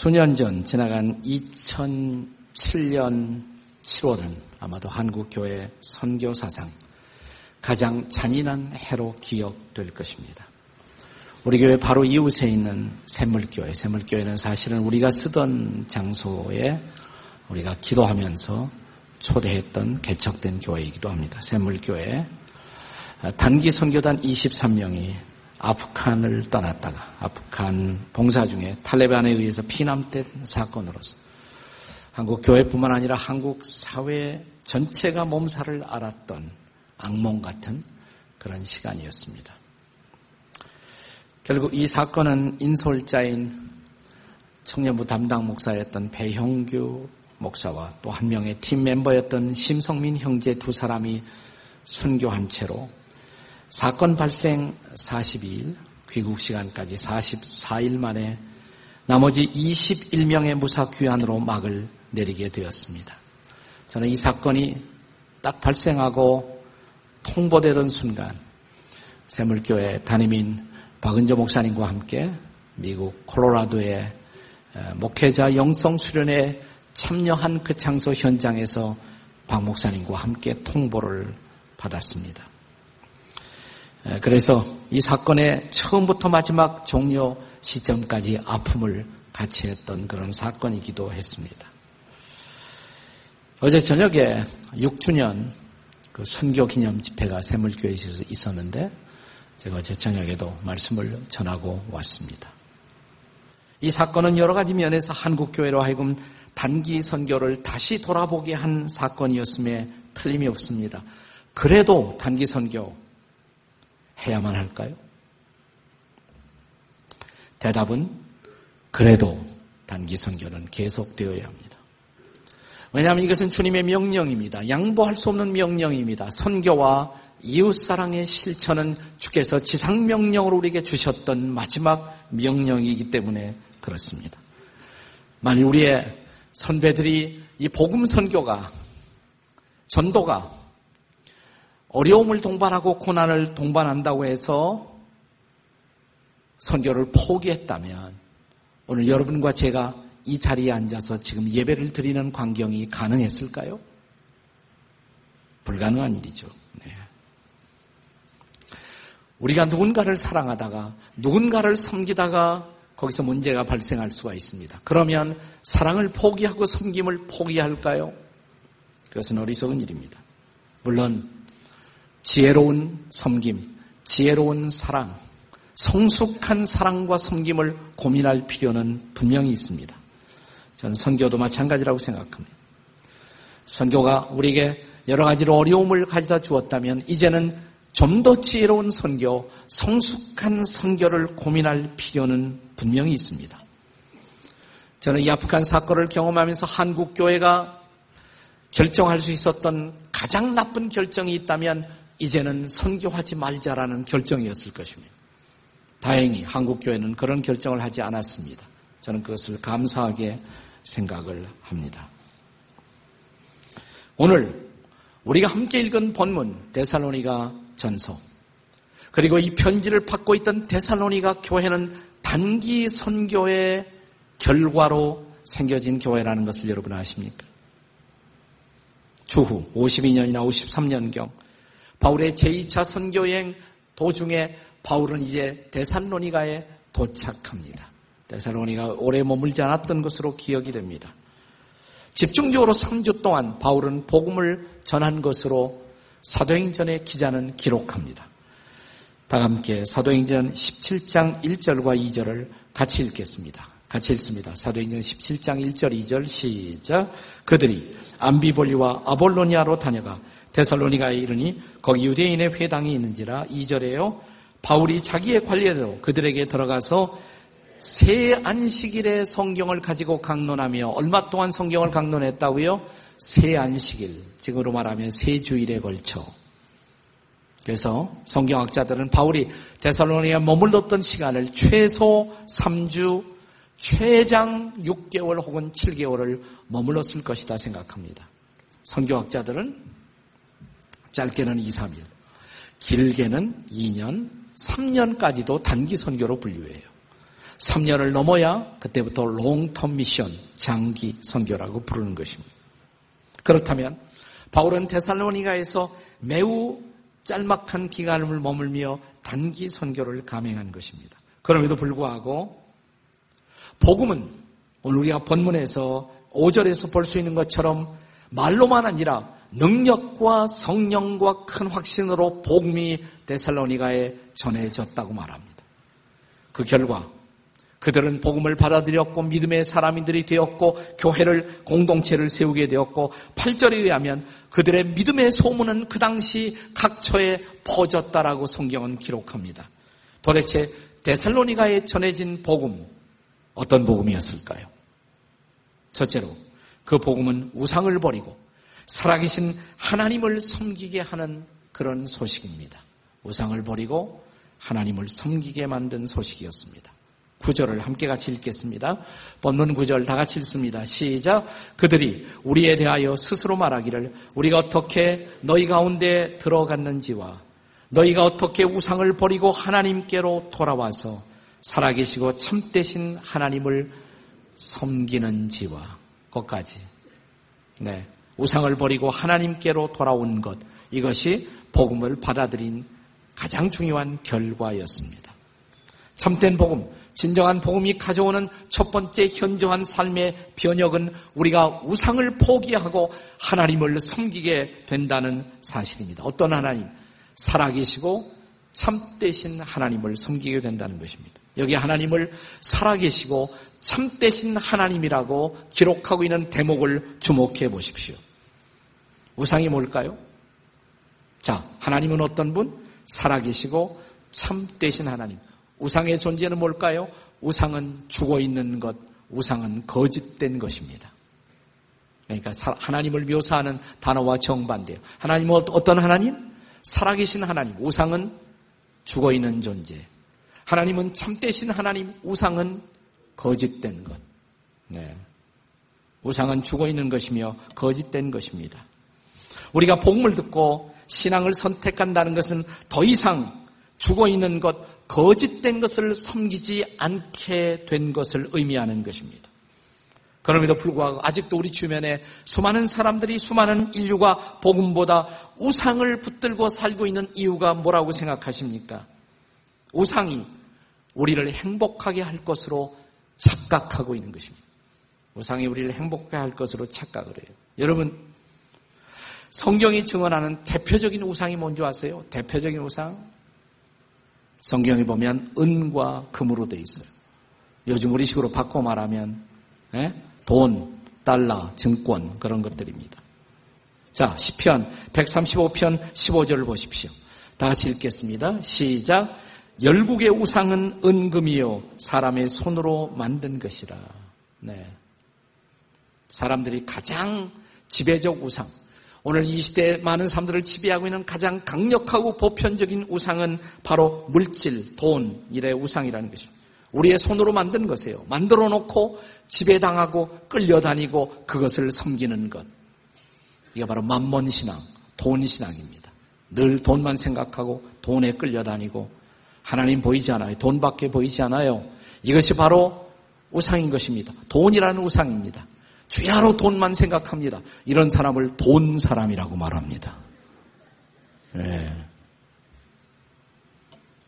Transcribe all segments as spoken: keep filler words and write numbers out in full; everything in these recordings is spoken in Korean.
수년 전 지나간 이천칠 년 칠월은 아마도 한국교회 선교사상 가장 잔인한 해로 기억될 것입니다. 우리 교회 바로 이웃에 있는 샘물교회, 샘물교회는 사실은 우리가 쓰던 장소에 우리가 기도하면서 초대했던 개척된 교회이기도 합니다. 샘물교회 단기 선교단 이십삼 명이 아프간을 떠났다가 아프간 봉사 중에 탈레반에 의해서 피난된 사건으로서 한국 교회뿐만 아니라 한국 사회 전체가 몸살을 앓았던 악몽 같은 그런 시간이었습니다. 결국 이 사건은 인솔자인 청년부 담당 목사였던 배형규 목사와 또 한 명의 팀 멤버였던 심성민 형제 두 사람이 순교한 채로 사건 발생 사십이 일, 귀국 시간까지 사십사 일 만에 나머지 이십일 명의 무사 귀환으로 막을 내리게 되었습니다. 저는 이 사건이 딱 발생하고 통보되던 순간 샘물교회 담임인 박은조 목사님과 함께 미국 콜로라도의 목회자 영성 수련회에 참여한 그 장소 현장에서 박 목사님과 함께 통보를 받았습니다. 그래서 이 사건의 처음부터 마지막 종료 시점까지 아픔을 같이 했던 그런 사건이기도 했습니다. 어제 저녁에 육 주년 그 순교 기념 집회가 샘물교회에서 있었는데 제가 어제 저녁에도 말씀을 전하고 왔습니다. 이 사건은 여러 가지 면에서 한국교회로 하여금 단기 선교를 다시 돌아보게 한 사건이었음에 틀림이 없습니다. 그래도 단기 선교 해야만 할까요? 대답은 그래도 단기 선교는 계속되어야 합니다. 왜냐하면 이것은 주님의 명령입니다. 양보할 수 없는 명령입니다. 선교와 이웃사랑의 실천은 주께서 지상명령으로 우리에게 주셨던 마지막 명령이기 때문에 그렇습니다. 만일 우리의 선배들이 이 복음 선교가, 전도가 어려움을 동반하고 고난을 동반한다고 해서 선교를 포기했다면 오늘 여러분과 제가 이 자리에 앉아서 지금 예배를 드리는 광경이 가능했을까요? 불가능한 일이죠. 네. 우리가 누군가를 사랑하다가 누군가를 섬기다가 거기서 문제가 발생할 수가 있습니다. 그러면 사랑을 포기하고 섬김을 포기할까요? 그것은 어리석은 일입니다. 물론 지혜로운 섬김, 지혜로운 사랑, 성숙한 사랑과 섬김을 고민할 필요는 분명히 있습니다. 저는 선교도 마찬가지라고 생각합니다. 선교가 우리에게 여러 가지로 어려움을 가져다 주었다면 이제는 좀 더 지혜로운 선교, 성숙한 선교를 고민할 필요는 분명히 있습니다. 저는 이 아프간 사건을 경험하면서 한국교회가 결정할 수 있었던 가장 나쁜 결정이 있다면 이제는 선교하지 말자라는 결정이었을 것입니다. 다행히 한국교회는 그런 결정을 하지 않았습니다. 저는 그것을 감사하게 생각을 합니다. 오늘 우리가 함께 읽은 본문 데살로니가전서 그리고 이 편지를 받고 있던 데살로니가 교회는 단기 선교의 결과로 생겨진 교회라는 것을 여러분 아십니까? 주후 오십이 년이나 오십삼 년경 바울의 제이 차 선교여행 도중에 바울은 이제 데살로니가에 도착합니다. 데살로니가 오래 머물지 않았던 것으로 기억이 됩니다. 집중적으로 삼 주 동안 바울은 복음을 전한 것으로 사도행전의 기자는 기록합니다. 다 함께 사도행전 십칠 장 일 절과 이 절을 같이 읽겠습니다. 같이 읽습니다. 사도행전 십칠 장 일 절 이 절 시작. 그들이 암비볼리와 아볼로니아로 다녀가 데살로니가에 이르니 거기 유대인의 회당이 있는지라. 이 절에요. 바울이 자기의 관례대로 그들에게 들어가서 새 안식일에 성경을 가지고 강론하며 얼마 동안 성경을 강론했다고요? 새 안식일, 지금으로 말하면 새 주일에 걸쳐. 그래서 성경학자들은 바울이 데살로니가에 머물렀던 시간을 최소 삼 주, 최장 육 개월 혹은 칠 개월을 머물렀을 것이다 생각합니다. 성경학자들은 짧게는 이, 삼 일, 길게는 이 년, 삼 년까지도 단기 선교로 분류해요. 삼 년을 넘어야 그때부터 롱텀 미션, 장기 선교라고 부르는 것입니다. 그렇다면 바울은 데살로니가에서 매우 짤막한 기간을 머물며 단기 선교를 감행한 것입니다. 그럼에도 불구하고 복음은 오늘 우리가 본문에서 오 절에서 볼 수 있는 것처럼 말로만 아니라 능력과 성령과 큰 확신으로 복음이 데살로니가에 전해졌다고 말합니다. 그 결과 그들은 복음을 받아들였고 믿음의 사람들이 되었고 교회를 공동체를 세우게 되었고 팔 절에 의하면 그들의 믿음의 소문은 그 당시 각처에 퍼졌다라고 성경은 기록합니다. 도대체 데살로니가에 전해진 복음, 어떤 복음이었을까요? 첫째로 그 복음은 우상을 버리고 살아계신 하나님을 섬기게 하는 그런 소식입니다. 우상을 버리고 하나님을 섬기게 만든 소식이었습니다. 구 절을 함께 같이 읽겠습니다. 본문 구 절 다 같이 읽습니다. 시작. 그들이 우리에 대하여 스스로 말하기를 우리가 어떻게 너희 가운데 들어갔는지와 너희가 어떻게 우상을 버리고 하나님께로 돌아와서 살아계시고 참되신 하나님을 섬기는지와 것까지. 네, 우상을 버리고 하나님께로 돌아온 것, 이것이 복음을 받아들인 가장 중요한 결과였습니다. 참된 복음, 진정한 복음이 가져오는 첫 번째 현저한 삶의 변혁은 우리가 우상을 포기하고 하나님을 섬기게 된다는 사실입니다. 어떤 하나님? 살아계시고 참되신 하나님을 섬기게 된다는 것입니다. 여기 하나님을 살아계시고 참되신 하나님이라고 기록하고 있는 대목을 주목해 보십시오. 우상이 뭘까요? 자, 하나님은 어떤 분? 살아계시고 참되신 하나님. 우상의 존재는 뭘까요? 우상은 죽어있는 것, 우상은 거짓된 것입니다. 그러니까 하나님을 묘사하는 단어와 정반대예요. 하나님은 어떤 하나님? 살아계신 하나님. 우상은 죽어있는 존재. 하나님은 참되신 하나님. 우상은 거짓된 것. 네. 우상은 죽어있는 것이며 거짓된 것입니다. 우리가 복음을 듣고 신앙을 선택한다는 것은 더 이상 죽어있는 것, 거짓된 것을 섬기지 않게 된 것을 의미하는 것입니다. 그럼에도 불구하고 아직도 우리 주변에 수많은 사람들이, 수많은 인류가 복음보다 우상을 붙들고 살고 있는 이유가 뭐라고 생각하십니까? 우상이 우리를 행복하게 할 것으로 착각하고 있는 것입니다. 우상이 우리를 행복하게 할 것으로 착각을 해요. 여러분, 성경이 증언하는 대표적인 우상이 뭔지 아세요? 대표적인 우상? 성경에 보면 은과 금으로 되어 있어요. 요즘 우리 식으로 바꿔 말하면 예? 돈, 달러, 증권 그런 것들입니다. 자, 시편 백삼십오 편 십오 절을 보십시오. 다 같이 읽겠습니다. 시작. 열국의 우상은 은금이요 사람의 손으로 만든 것이라. 네. 사람들이 가장 지배적 우상, 오늘 이 시대에 많은 사람들을 지배하고 있는 가장 강력하고 보편적인 우상은 바로 물질, 돈, 일의 우상이라는 것입니다. 우리의 손으로 만든 것이에요. 만들어 놓고 지배당하고 끌려다니고 그것을 섬기는 것. 이게 바로 만몬신앙, 돈신앙입니다. 늘 돈만 생각하고 돈에 끌려다니고 하나님 보이지 않아요. 돈밖에 보이지 않아요. 이것이 바로 우상인 것입니다. 돈이라는 우상입니다. 주야로 돈만 생각합니다. 이런 사람을 돈 사람이라고 말합니다. 네.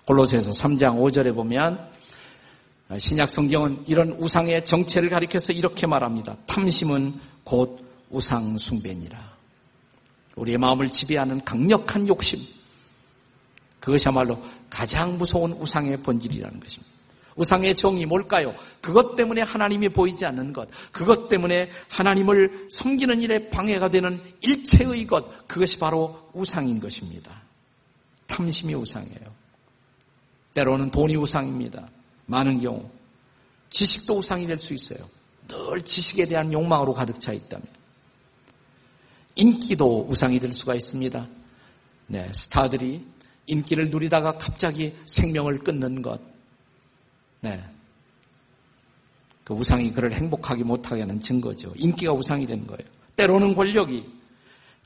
골로새서 삼 장 오 절에 보면 신약 성경은 이런 우상의 정체를 가리켜서 이렇게 말합니다. 탐심은 곧 우상 숭배니라. 우리의 마음을 지배하는 강력한 욕심. 그것이야말로 가장 무서운 우상의 본질이라는 것입니다. 우상의 정이 뭘까요? 그것 때문에 하나님이 보이지 않는 것, 그것 때문에 하나님을 섬기는 일에 방해가 되는 일체의 것, 그것이 바로 우상인 것입니다. 탐심이 우상이에요. 때로는 돈이 우상입니다. 많은 경우 지식도 우상이 될 수 있어요. 늘 지식에 대한 욕망으로 가득 차 있다면. 인기도 우상이 될 수가 있습니다. 네, 스타들이 인기를 누리다가 갑자기 생명을 끊는 것. 네, 그 우상이 그를 행복하게 못하게 하는 증거죠. 인기가 우상이 된 거예요. 때로는 권력이,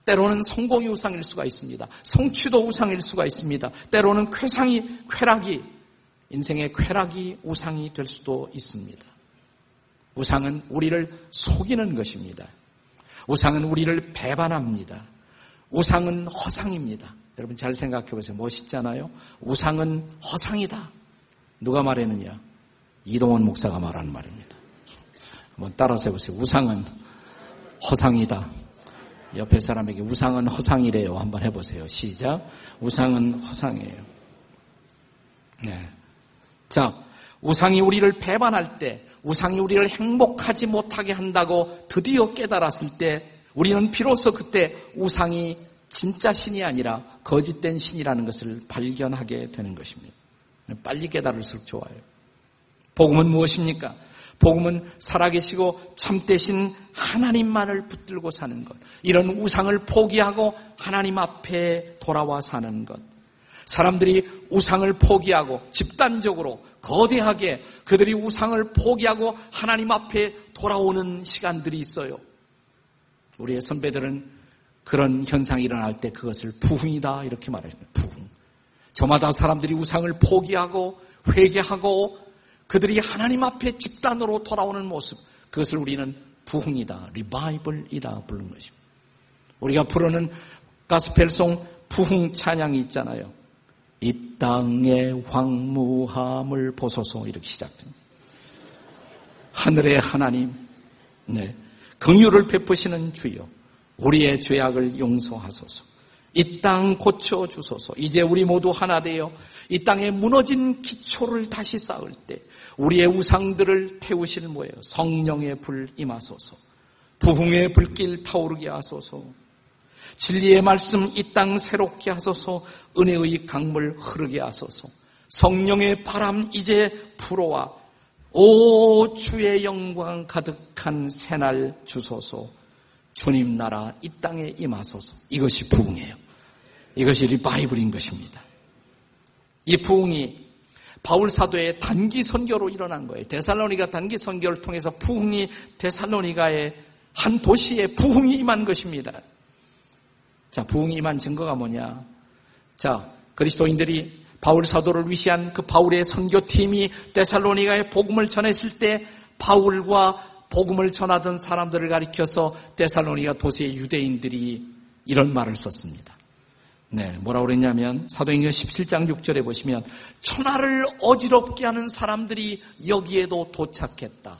때로는 성공이 우상일 수가 있습니다. 성취도 우상일 수가 있습니다. 때로는 쾌상이, 쾌락이 인생의 쾌락이 우상이 될 수도 있습니다. 우상은 우리를 속이는 것입니다. 우상은 우리를 배반합니다. 우상은 허상입니다. 여러분 잘 생각해 보세요. 멋있잖아요. 우상은 허상이다. 누가 말했느냐? 이동원 목사가 말하는 말입니다. 한번 따라서 해보세요. 우상은 허상이다. 옆에 사람에게 우상은 허상이래요. 한번 해보세요. 시작. 우상은 허상이에요. 네. 자, 우상이 우리를 배반할 때, 우상이 우리를 행복하지 못하게 한다고 드디어 깨달았을 때, 우리는 비로소 그때 우상이 진짜 신이 아니라 거짓된 신이라는 것을 발견하게 되는 것입니다. 빨리 깨달을수록 좋아요. 복음은 무엇입니까? 복음은 살아계시고 참되신 하나님만을 붙들고 사는 것. 이런 우상을 포기하고 하나님 앞에 돌아와 사는 것. 사람들이 우상을 포기하고 집단적으로 거대하게 그들이 우상을 포기하고 하나님 앞에 돌아오는 시간들이 있어요. 우리의 선배들은 그런 현상이 일어날 때 그것을 부흥이다 이렇게 말합니다. 부흥. 저마다 사람들이 우상을 포기하고 회개하고 그들이 하나님 앞에 집단으로 돌아오는 모습, 그것을 우리는 부흥이다, 리바이벌이다 부르는 것입니다. 우리가 부르는 가스펠송 부흥 찬양이 있잖아요. 이 땅의 황무함을 보소서 이렇게 시작됩니다. 하늘의 하나님, 네, 긍휼을 베푸시는 주여, 우리의 죄악을 용서하소서. 이 땅 고쳐주소서. 이제 우리 모두 하나 되어 이 땅에 무너진 기초를 다시 쌓을 때 우리의 우상들을 태우실 모예요. 성령의 불 임하소서. 부흥의 불길 타오르게 하소서. 진리의 말씀 이 땅 새롭게 하소서. 은혜의 강물 흐르게 하소서. 성령의 바람 이제 불어와 오 주의 영광 가득한 새날 주소서. 주님 나라 이 땅에 임하소서. 이것이 부흥이에요. 이것이 리바이블인 것입니다. 이 부흥이 바울 사도의 단기 선교로 일어난 거예요. 데살로니가 단기 선교를 통해서 부흥이 데살로니가의 한 도시에 부흥이 임한 것입니다. 자, 부흥이 임한 증거가 뭐냐? 자, 그리스도인들이 바울 사도를 위시한 그 바울의 선교팀이 데살로니가에 복음을 전했을 때 바울과 복음을 전하던 사람들을 가리켜서 데살로니가 도시의 유대인들이 이런 말을 썼습니다. 네, 뭐라고 그랬냐면 사도행전 십칠 장 육 절에 보시면 천하를 어지럽게 하는 사람들이 여기에도 도착했다.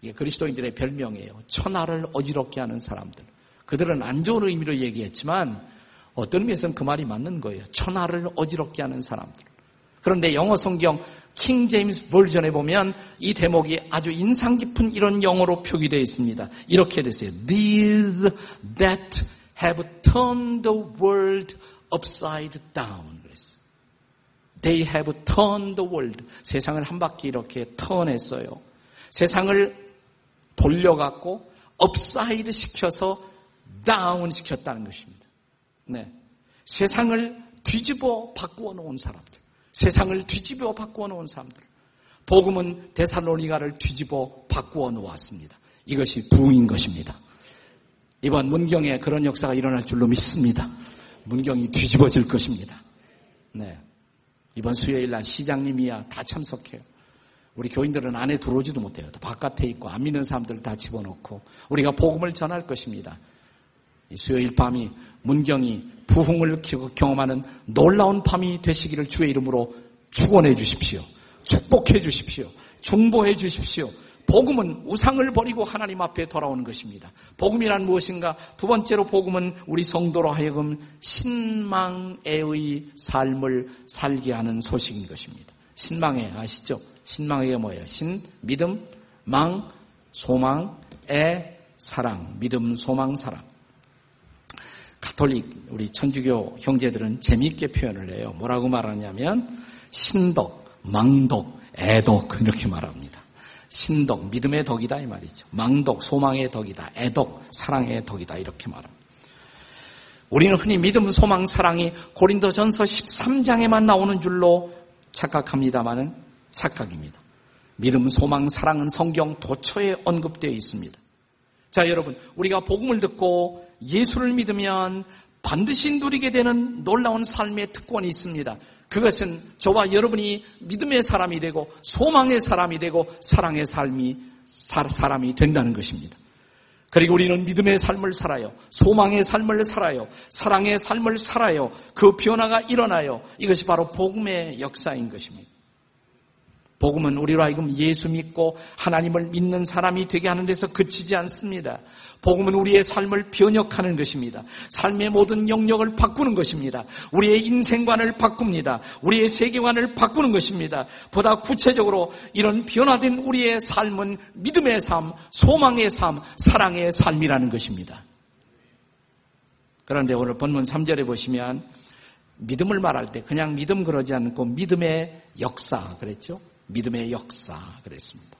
이게 그리스도인들의 별명이에요. 천하를 어지럽게 하는 사람들. 그들은 안 좋은 의미로 얘기했지만 어떤 의미에서는 그 말이 맞는 거예요. 천하를 어지럽게 하는 사람들. 그런데 영어 성경 킹 제임스 버전에 보면 이 대목이 아주 인상 깊은 이런 영어로 표기되어 있습니다. 이렇게 됐어요. These that have turned the world upside down. 그랬어요. They have turned the world. 세상을 한 바퀴 이렇게 턴했어요. 세상을 돌려갖고 업사이드 시켜서 다운 시켰다는 것입니다. 네, 세상을 뒤집어 바꾸어 놓은 사람들, 세상을 뒤집어 바꾸어 놓은 사람들. 복음은 데살로니가를 뒤집어 바꾸어 놓았습니다. 이것이 부흥인 것입니다. 이번 문경에 그런 역사가 일어날 줄로 믿습니다. 문경이 뒤집어질 것입니다. 네, 이번 수요일 날 시장님이야 다 참석해요. 우리 교인들은 안에 들어오지도 못해요. 다 바깥에 있고 안 믿는 사람들 다 집어넣고 우리가 복음을 전할 것입니다. 수요일 밤이 문경이 부흥을 경험하는 놀라운 밤이 되시기를 주의 이름으로 축원해 주십시오. 축복해 주십시오. 중보해 주십시오. 복음은 우상을 버리고 하나님 앞에 돌아오는 것입니다. 복음이란 무엇인가? 두 번째로 복음은 우리 성도로 하여금 신망애의 삶을 살게 하는 소식인 것입니다. 신망애 아시죠? 신망애가 뭐예요? 신, 믿음, 망, 소망, 애, 사랑. 믿음, 소망, 사랑. 가톨릭 우리 천주교 형제들은 재미있게 표현을 해요. 뭐라고 말하냐면 신덕, 망덕, 애덕 이렇게 말합니다. 신덕, 믿음의 덕이다 이 말이죠. 망덕, 소망의 덕이다. 애덕, 사랑의 덕이다 이렇게 말합니다. 우리는 흔히 믿음, 소망, 사랑이 고린도전서 십삼 장에만 나오는 줄로 착각합니다마는 착각입니다. 믿음, 소망, 사랑은 성경 도처에 언급되어 있습니다. 자, 여러분 우리가 복음을 듣고 예수를 믿으면 반드시 누리게 되는 놀라운 삶의 특권이 있습니다. 그것은 저와 여러분이 믿음의 사람이 되고 소망의 사람이 되고 사랑의 삶이 사, 사람이 된다는 것입니다. 그리고 우리는 믿음의 삶을 살아요. 소망의 삶을 살아요. 사랑의 삶을 살아요. 그 변화가 일어나요. 이것이 바로 복음의 역사인 것입니다. 복음은 우리로 하여금 예수 믿고 하나님을 믿는 사람이 되게 하는 데서 그치지 않습니다. 복음은 우리의 삶을 변혁하는 것입니다. 삶의 모든 영역을 바꾸는 것입니다. 우리의 인생관을 바꿉니다. 우리의 세계관을 바꾸는 것입니다. 보다 구체적으로 이런 변화된 우리의 삶은 믿음의 삶, 소망의 삶, 사랑의 삶이라는 것입니다. 그런데 오늘 본문 삼 절에 보시면 믿음을 말할 때 그냥 믿음 그러지 않고 믿음의 역사 그랬죠? 믿음의 역사 그랬습니다.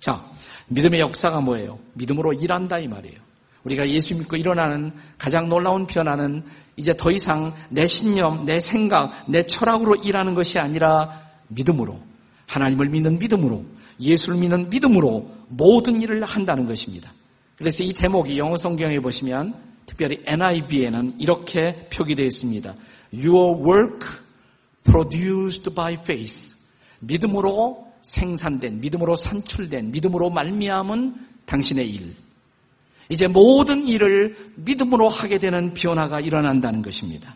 자, 믿음의 역사가 뭐예요? 믿음으로 일한다 이 말이에요. 우리가 예수 믿고 일어나는 가장 놀라운 변화는 이제 더 이상 내 신념, 내 생각, 내 철학으로 일하는 것이 아니라 믿음으로, 하나님을 믿는 믿음으로, 예수를 믿는 믿음으로 모든 일을 한다는 것입니다. 그래서 이 대목이 영어 성경에 보시면 특별히 엔 아이 브이에는 이렇게 표기되어 있습니다. Your work produced by faith. 믿음으로 생산된, 믿음으로 산출된, 믿음으로 말미암은 당신의 일. 이제 모든 일을 믿음으로 하게 되는 변화가 일어난다는 것입니다.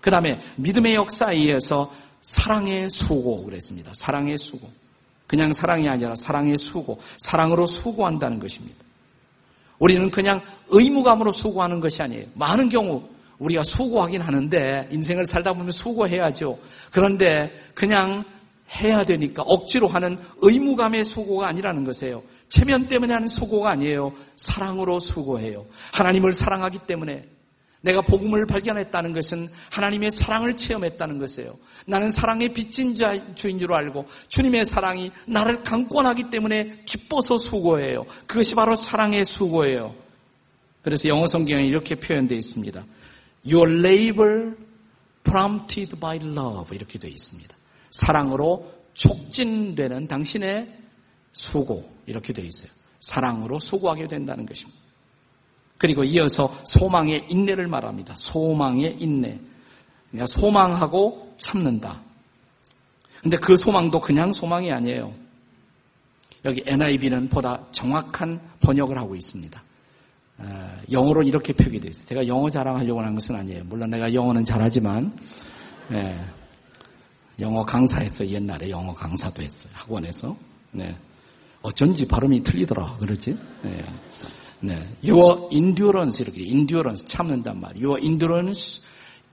그 다음에 믿음의 역사에 의해서 사랑의 수고 그랬습니다. 사랑의 수고. 그냥 사랑이 아니라 사랑의 수고. 사랑으로 수고한다는 것입니다. 우리는 그냥 의무감으로 수고하는 것이 아니에요. 많은 경우 우리가 수고하긴 하는데 인생을 살다 보면 수고해야죠. 그런데 그냥 해야 되니까 억지로 하는 의무감의 수고가 아니라는 것이에요. 체면 때문에 하는 수고가 아니에요. 사랑으로 수고해요. 하나님을 사랑하기 때문에 내가 복음을 발견했다는 것은 하나님의 사랑을 체험했다는 것이에요. 나는 사랑의 빚진 주인 줄 알고 주님의 사랑이 나를 강권하기 때문에 기뻐서 수고해요. 그것이 바로 사랑의 수고예요. 그래서 영어 성경에 이렇게 표현되어 있습니다. Your labor prompted by love 이렇게 되어 있습니다. 사랑으로 촉진되는 당신의 수고 이렇게 되어 있어요. 사랑으로 수고하게 된다는 것입니다. 그리고 이어서 소망의 인내를 말합니다. 소망의 인내. 그러니까 소망하고 참는다. 그런데 그 소망도 그냥 소망이 아니에요. 여기 엔 아이 브이는 보다 정확한 번역을 하고 있습니다. 영어로 이렇게 표기되어 있어요. 제가 영어 자랑하려고 한 것은 아니에요. 물론 내가 영어는 잘하지만 네. 영어 강사했어요. 옛날에 영어 강사도 했어요. 학원에서. 네. 어쩐지 발음이 틀리더라. 그러지? 네. 네. Your endurance 이렇게 endurance 참는단 말이에요. Your endurance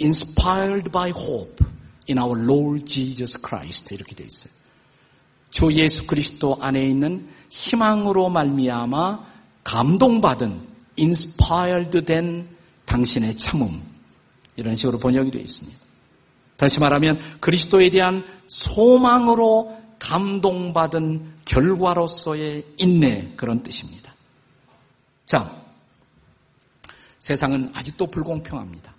inspired by hope in our Lord Jesus Christ 이렇게 돼 있어요. 주 예수 그리스도 안에 있는 희망으로 말미암아 감동받은 inspired 된 당신의 참음 이런 식으로 번역이 되어 있습니다. 다시 말하면 그리스도에 대한 소망으로 감동받은 결과로서의 인내 그런 뜻입니다. 자, 세상은 아직도 불공평합니다.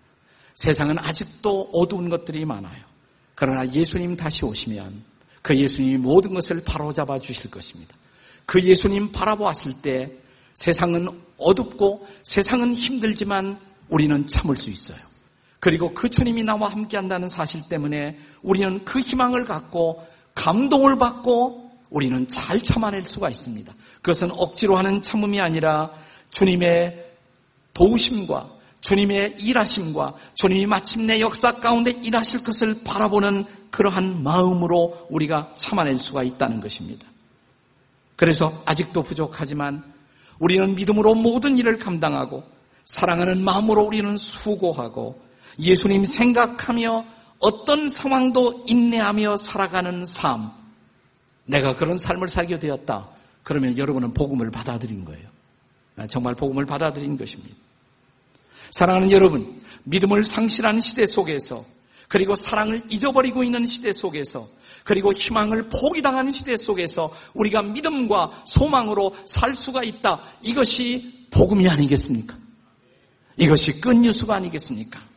세상은 아직도 어두운 것들이 많아요. 그러나 예수님 다시 오시면 그 예수님이 모든 것을 바로잡아 주실 것입니다. 그 예수님 바라보았을 때 세상은 어둡고 세상은 힘들지만 우리는 참을 수 있어요. 그리고 그 주님이 나와 함께한다는 사실 때문에 우리는 그 희망을 갖고 감동을 받고 우리는 잘 참아낼 수가 있습니다. 그것은 억지로 하는 참음이 아니라 주님의 도우심과 주님의 일하심과 주님이 마침내 역사 가운데 일하실 것을 바라보는 그러한 마음으로 우리가 참아낼 수가 있다는 것입니다. 그래서 아직도 부족하지만 우리는 믿음으로 모든 일을 감당하고 사랑하는 마음으로 우리는 수고하고 예수님 생각하며 어떤 상황도 인내하며 살아가는 삶. 내가 그런 삶을 살게 되었다. 그러면 여러분은 복음을 받아들인 거예요. 정말 복음을 받아들인 것입니다. 사랑하는 여러분, 믿음을 상실한 시대 속에서 그리고 사랑을 잊어버리고 있는 시대 속에서 그리고 희망을 포기당한 시대 속에서 우리가 믿음과 소망으로 살 수가 있다. 이것이 복음이 아니겠습니까? 이것이 굿뉴스가 아니겠습니까?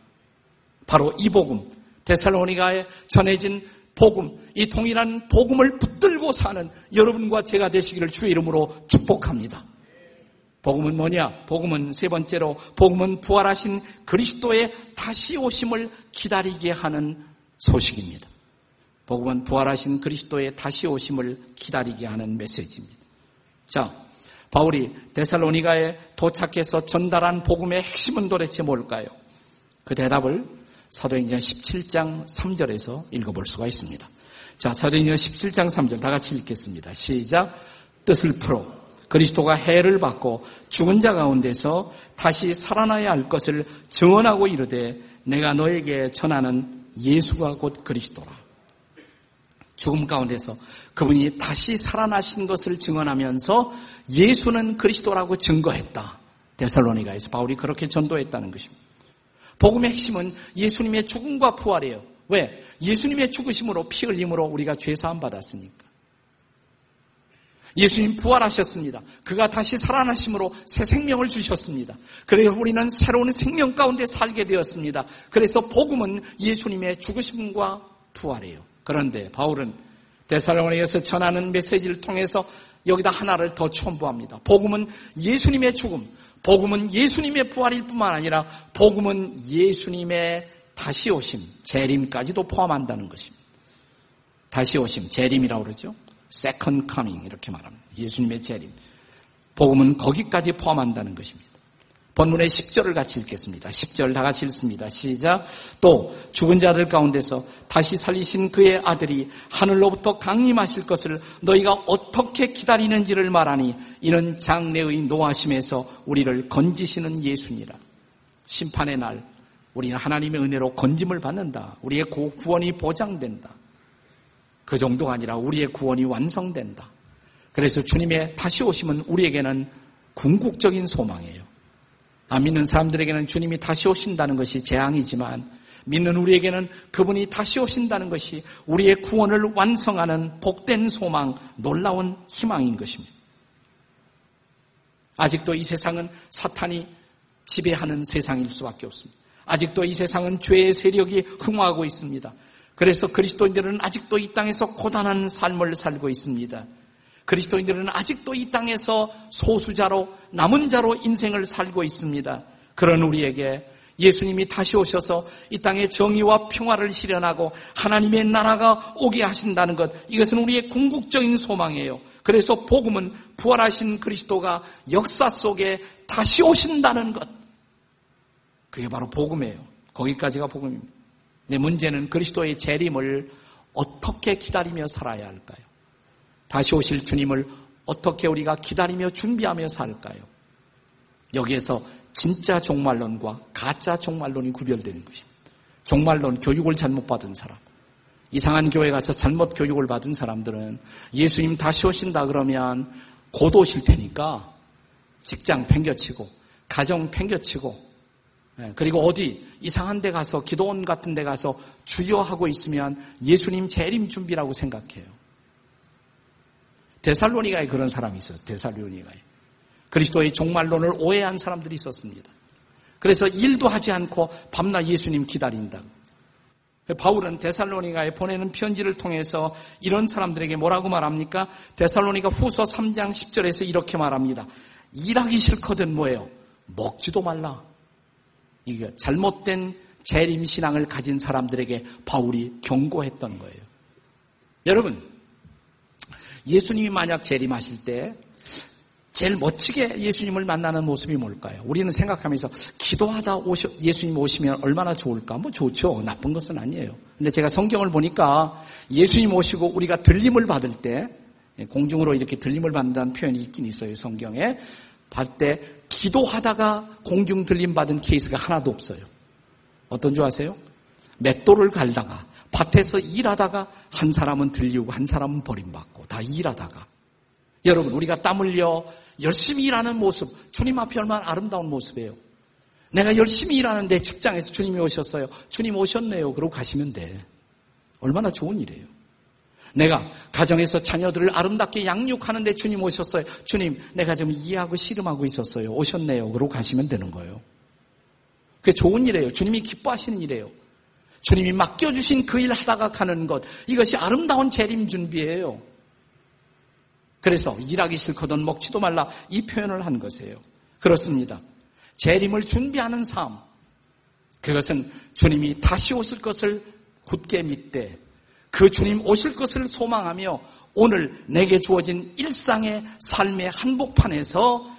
바로 이 복음, 데살로니가에 전해진 복음, 이 동일한 복음을 붙들고 사는 여러분과 제가 되시기를 주의 이름으로 축복합니다. 복음은 뭐냐? 복음은 세 번째로 복음은 부활하신 그리스도의 다시 오심을 기다리게 하는 소식입니다. 복음은 부활하신 그리스도의 다시 오심을 기다리게 하는 메시지입니다. 자, 바울이 데살로니가에 도착해서 전달한 복음의 핵심은 도대체 뭘까요? 그 대답을 사도행전 십칠 장 삼 절에서 읽어볼 수가 있습니다. 자, 사도행전 십칠 장 삼 절 다 같이 읽겠습니다. 시작. 뜻을 풀어 그리스도가 해를 받고 죽은 자 가운데서 다시 살아나야 할 것을 증언하고 이르되 내가 너에게 전하는 예수가 곧 그리스도라. 죽음 가운데서 그분이 다시 살아나신 것을 증언하면서 예수는 그리스도라고 증거했다. 데살로니가에서 바울이 그렇게 전도했다는 것입니다. 복음의 핵심은 예수님의 죽음과 부활이에요. 왜? 예수님의 죽으심으로 피 흘림으로 우리가 죄 사함 받았으니까. 예수님 부활하셨습니다. 그가 다시 살아나심으로 새 생명을 주셨습니다. 그래서 우리는 새로운 생명 가운데 살게 되었습니다. 그래서 복음은 예수님의 죽으심과 부활이에요. 그런데 바울은 데살로니가에서 전하는 메시지를 통해서 여기다 하나를 더 첨부합니다. 복음은 예수님의 죽음, 복음은 예수님의 부활일 뿐만 아니라 복음은 예수님의 다시 오심, 재림까지도 포함한다는 것입니다. 다시 오심, 재림이라고 그러죠. Second coming 이렇게 말합니다. 예수님의 재림. 복음은 거기까지 포함한다는 것입니다. 본문의 십 절을 같이 읽겠습니다. 십 절 다 같이 읽습니다. 시작. 또 죽은 자들 가운데서 다시 살리신 그의 아들이 하늘로부터 강림하실 것을 너희가 어떻게 기다리는지를 말하니 이는 장래의 노하심에서 우리를 건지시는 예수니라. 심판의 날 우리는 하나님의 은혜로 건짐을 받는다. 우리의 구원이 보장된다. 그 정도가 아니라 우리의 구원이 완성된다. 그래서 주님의 다시 오심은 우리에게는 궁극적인 소망이에요. 안 믿는 사람들에게는 주님이 다시 오신다는 것이 재앙이지만 믿는 우리에게는 그분이 다시 오신다는 것이 우리의 구원을 완성하는 복된 소망, 놀라운 희망인 것입니다. 아직도 이 세상은 사탄이 지배하는 세상일 수밖에 없습니다. 아직도 이 세상은 죄의 세력이 흥화하고 있습니다. 그래서 그리스도인들은 아직도 이 땅에서 고단한 삶을 살고 있습니다. 그리스도인들은 아직도 이 땅에서 소수자로 남은 자로 인생을 살고 있습니다. 그런 우리에게 예수님이 다시 오셔서 이 땅에 정의와 평화를 실현하고 하나님의 나라가 오게 하신다는 것, 이것은 우리의 궁극적인 소망이에요. 그래서 복음은 부활하신 그리스도가 역사 속에 다시 오신다는 것, 그게 바로 복음이에요. 거기까지가 복음입니다. 내 문제는 그리스도의 재림을 어떻게 기다리며 살아야 할까요? 다시 오실 주님을 어떻게 우리가 기다리며 준비하며 살까요? 여기에서 진짜 종말론과 가짜 종말론이 구별되는 것입니다. 종말론, 교육을 잘못 받은 사람, 이상한 교회 가서 잘못 교육을 받은 사람들은 예수님 다시 오신다 그러면 곧 오실 테니까 직장 팽겨치고 가정 팽겨치고 그리고 어디 이상한 데 가서 기도원 같은 데 가서 주여하고 있으면 예수님 재림 준비라고 생각해요. 데살로니가에 그런 사람이 있었어요. 데살로니가에. 그리스도의 종말론을 오해한 사람들이 있었습니다. 그래서 일도 하지 않고 밤낮 예수님 기다린다. 바울은 데살로니가에 보내는 편지를 통해서 이런 사람들에게 뭐라고 말합니까? 데살로니가 후서 삼 장 십 절에서 이렇게 말합니다. 일하기 싫거든 뭐예요? 먹지도 말라. 이게 잘못된 재림 신앙을 가진 사람들에게 바울이 경고했던 거예요. 여러분, 예수님이 만약 재림하실 때 제일 멋지게 예수님을 만나는 모습이 뭘까요? 우리는 생각하면서 기도하다 오셔, 예수님 오시면 얼마나 좋을까? 뭐 좋죠. 나쁜 것은 아니에요. 근데 제가 성경을 보니까 예수님 오시고 우리가 들림을 받을 때, 공중으로 이렇게 들림을 받는다는 표현이 있긴 있어요. 성경에. 받을 때 기도하다가 공중 들림 받은 케이스가 하나도 없어요. 어떤 줄 아세요? 맷돌을 갈다가 밭에서 일하다가 한 사람은 들리고 한 사람은 버림받고 다 일하다가. 여러분, 우리가 땀 흘려 열심히 일하는 모습, 주님 앞에 얼마나 아름다운 모습이에요. 내가 열심히 일하는데 직장에서 주님이 오셨어요. 주님 오셨네요. 그러고 가시면 돼. 얼마나 좋은 일이에요. 내가 가정에서 자녀들을 아름답게 양육하는데 주님 오셨어요. 주님, 내가 지금 이해하고 씨름하고 있었어요. 오셨네요. 그러고 가시면 되는 거예요. 그게 좋은 일이에요. 주님이 기뻐하시는 일이에요. 주님이 맡겨주신 그 일 하다가 가는 것, 이것이 아름다운 재림 준비예요. 그래서 일하기 싫거든 먹지도 말라, 이 표현을 한 것이에요. 그렇습니다. 재림을 준비하는 삶, 그것은 주님이 다시 오실 것을 굳게 믿되 그 주님 오실 것을 소망하며 오늘 내게 주어진 일상의 삶의 한복판에서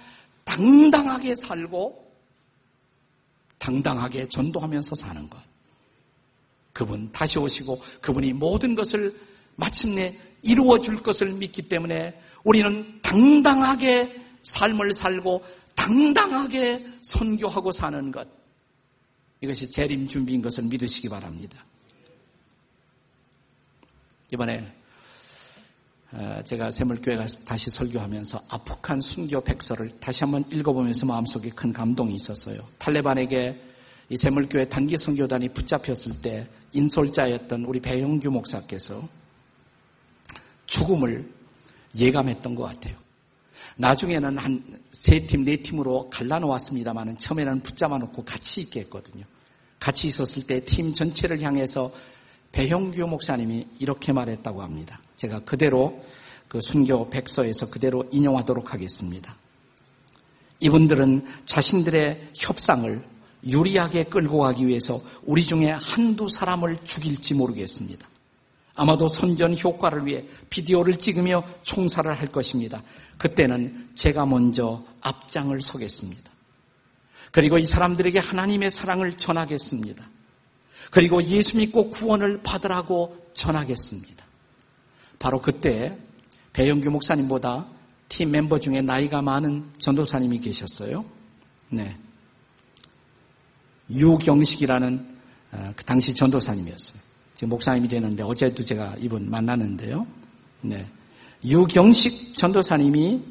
당당하게 살고 당당하게 전도하면서 사는 것. 그분 다시 오시고 그분이 모든 것을 마침내 이루어 줄 것을 믿기 때문에 우리는 당당하게 삶을 살고 당당하게 선교하고 사는 것. 이것이 재림 준비인 것을 믿으시기 바랍니다. 이번에 제가 샘물교회 가서 다시 설교하면서 아프간 순교 백서를 다시 한번 읽어보면서 마음속에 큰 감동이 있었어요. 탈레반에게 이 샘물교회 단기 선교단이 붙잡혔을 때 인솔자였던 우리 배영규 목사께서 죽음을 예감했던 것 같아요. 나중에는 한 세 팀, 네 팀으로 갈라놓았습니다만 처음에는 붙잡아놓고 같이 있게 했거든요. 같이 있었을 때 팀 전체를 향해서 배형규 목사님이 이렇게 말했다고 합니다. 제가 그대로 그 순교 백서에서 그대로 인용하도록 하겠습니다. 이분들은 자신들의 협상을 유리하게 끌고 가기 위해서 우리 중에 한두 사람을 죽일지 모르겠습니다. 아마도 선전 효과를 위해 비디오를 찍으며 총살을 할 것입니다. 그때는 제가 먼저 앞장을 서겠습니다. 그리고 이 사람들에게 하나님의 사랑을 전하겠습니다. 그리고 예수 믿고 구원을 받으라고 전하겠습니다. 바로 그때 배영규 목사님보다 팀 멤버 중에 나이가 많은 전도사님이 계셨어요. 네, 유경식이라는 그 당시 전도사님이었어요. 지금 목사님이 되는데 어제도 제가 이분 만났는데요. 네, 유경식 전도사님이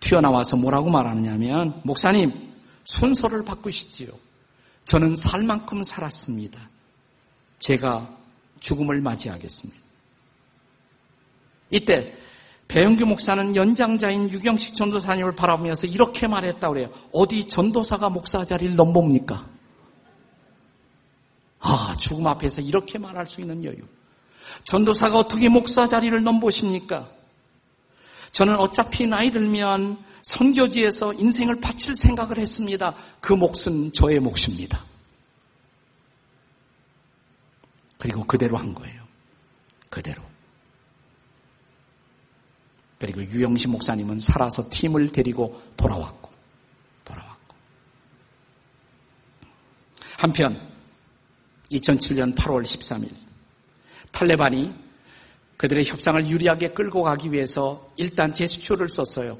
튀어나와서 뭐라고 말하느냐면 목사님 순서를 바꾸시지요. 저는 살 만큼 살았습니다. 제가 죽음을 맞이하겠습니다. 이때 배영규 목사는 연장자인 유경식 전도사님을 바라보면서 이렇게 말했다고 그래요. 어디 전도사가 목사 자리를 넘봅니까? 아, 죽음 앞에서 이렇게 말할 수 있는 여유. 전도사가 어떻게 목사 자리를 넘보십니까? 저는 어차피 나이 들면 선교지에서 인생을 바칠 생각을 했습니다. 그 몫은 저의 몫입니다. 그리고 그대로 한 거예요. 그대로. 그리고 유영식 목사님은 살아서 팀을 데리고 돌아왔고 돌아왔고. 한편 이천칠년 팔월 십삼일 탈레반이 그들의 협상을 유리하게 끌고 가기 위해서 일단 제스처를 썼어요.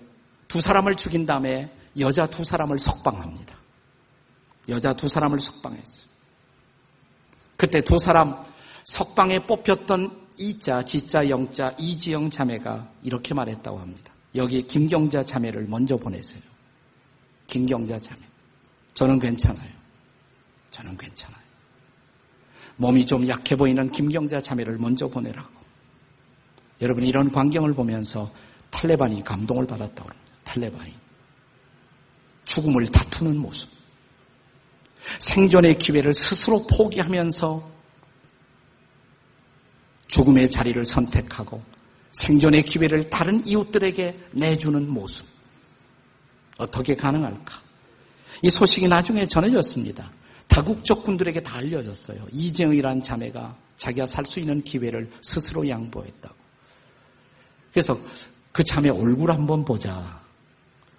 두 사람을 죽인 다음에 여자 두 사람을 석방합니다. 여자 두 사람을 석방했어요. 그때 두 사람 석방에 뽑혔던 이자, 지자, 영자, 이지영 자매가 이렇게 말했다고 합니다. 여기 김경자 자매를 먼저 보내세요. 김경자 자매. 저는 괜찮아요. 저는 괜찮아요. 몸이 좀 약해 보이는 김경자 자매를 먼저 보내라고. 여러분 이런 광경을 보면서 탈레반이 감동을 받았다고 합니다. 탈레반이. 죽음을 다투는 모습. 생존의 기회를 스스로 포기하면서 죽음의 자리를 선택하고 생존의 기회를 다른 이웃들에게 내주는 모습. 어떻게 가능할까? 이 소식이 나중에 전해졌습니다. 다국적 군들에게 다 알려졌어요. 이재영이라는 자매가 자기가 살 수 있는 기회를 스스로 양보했다고. 그래서 그 자매 얼굴 한번 보자.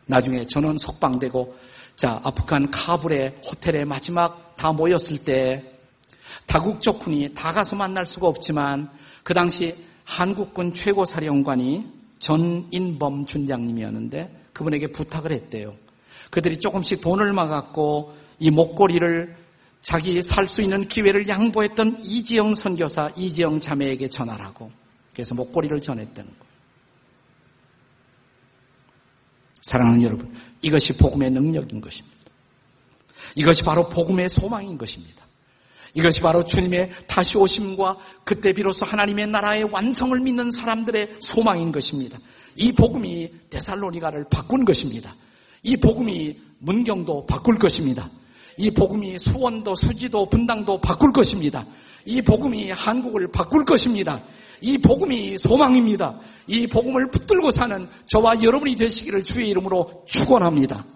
나중에 전원 석방되고 자 아프간 카불의 호텔에 마지막 다 모였을 때 다국적 군이 다 가서 만날 수가 없지만 그 당시 한국군 최고사령관이 전인범 준장님이었는데 그분에게 부탁을 했대요. 그들이 조금씩 돈을 막았고 이 목걸이를 자기 살 수 있는 기회를 양보했던 이지영 선교사, 이지영 자매에게 전하라고. 그래서 목걸이를 전했다는 거예요. 사랑하는 여러분, 이것이 복음의 능력인 것입니다. 이것이 바로 복음의 소망인 것입니다. 이것이 바로 주님의 다시 오심과 그때 비로소 하나님의 나라의 완성을 믿는 사람들의 소망인 것입니다. 이 복음이 데살로니가를 바꾼 것입니다. 이 복음이 문경도 바꿀 것입니다. 이 복음이 수원도, 수지도, 분당도 바꿀 것입니다. 이 복음이 한국을 바꿀 것입니다. 이 복음이 소망입니다. 이 복음을 붙들고 사는 저와 여러분이 되시기를 주의 이름으로 축원합니다.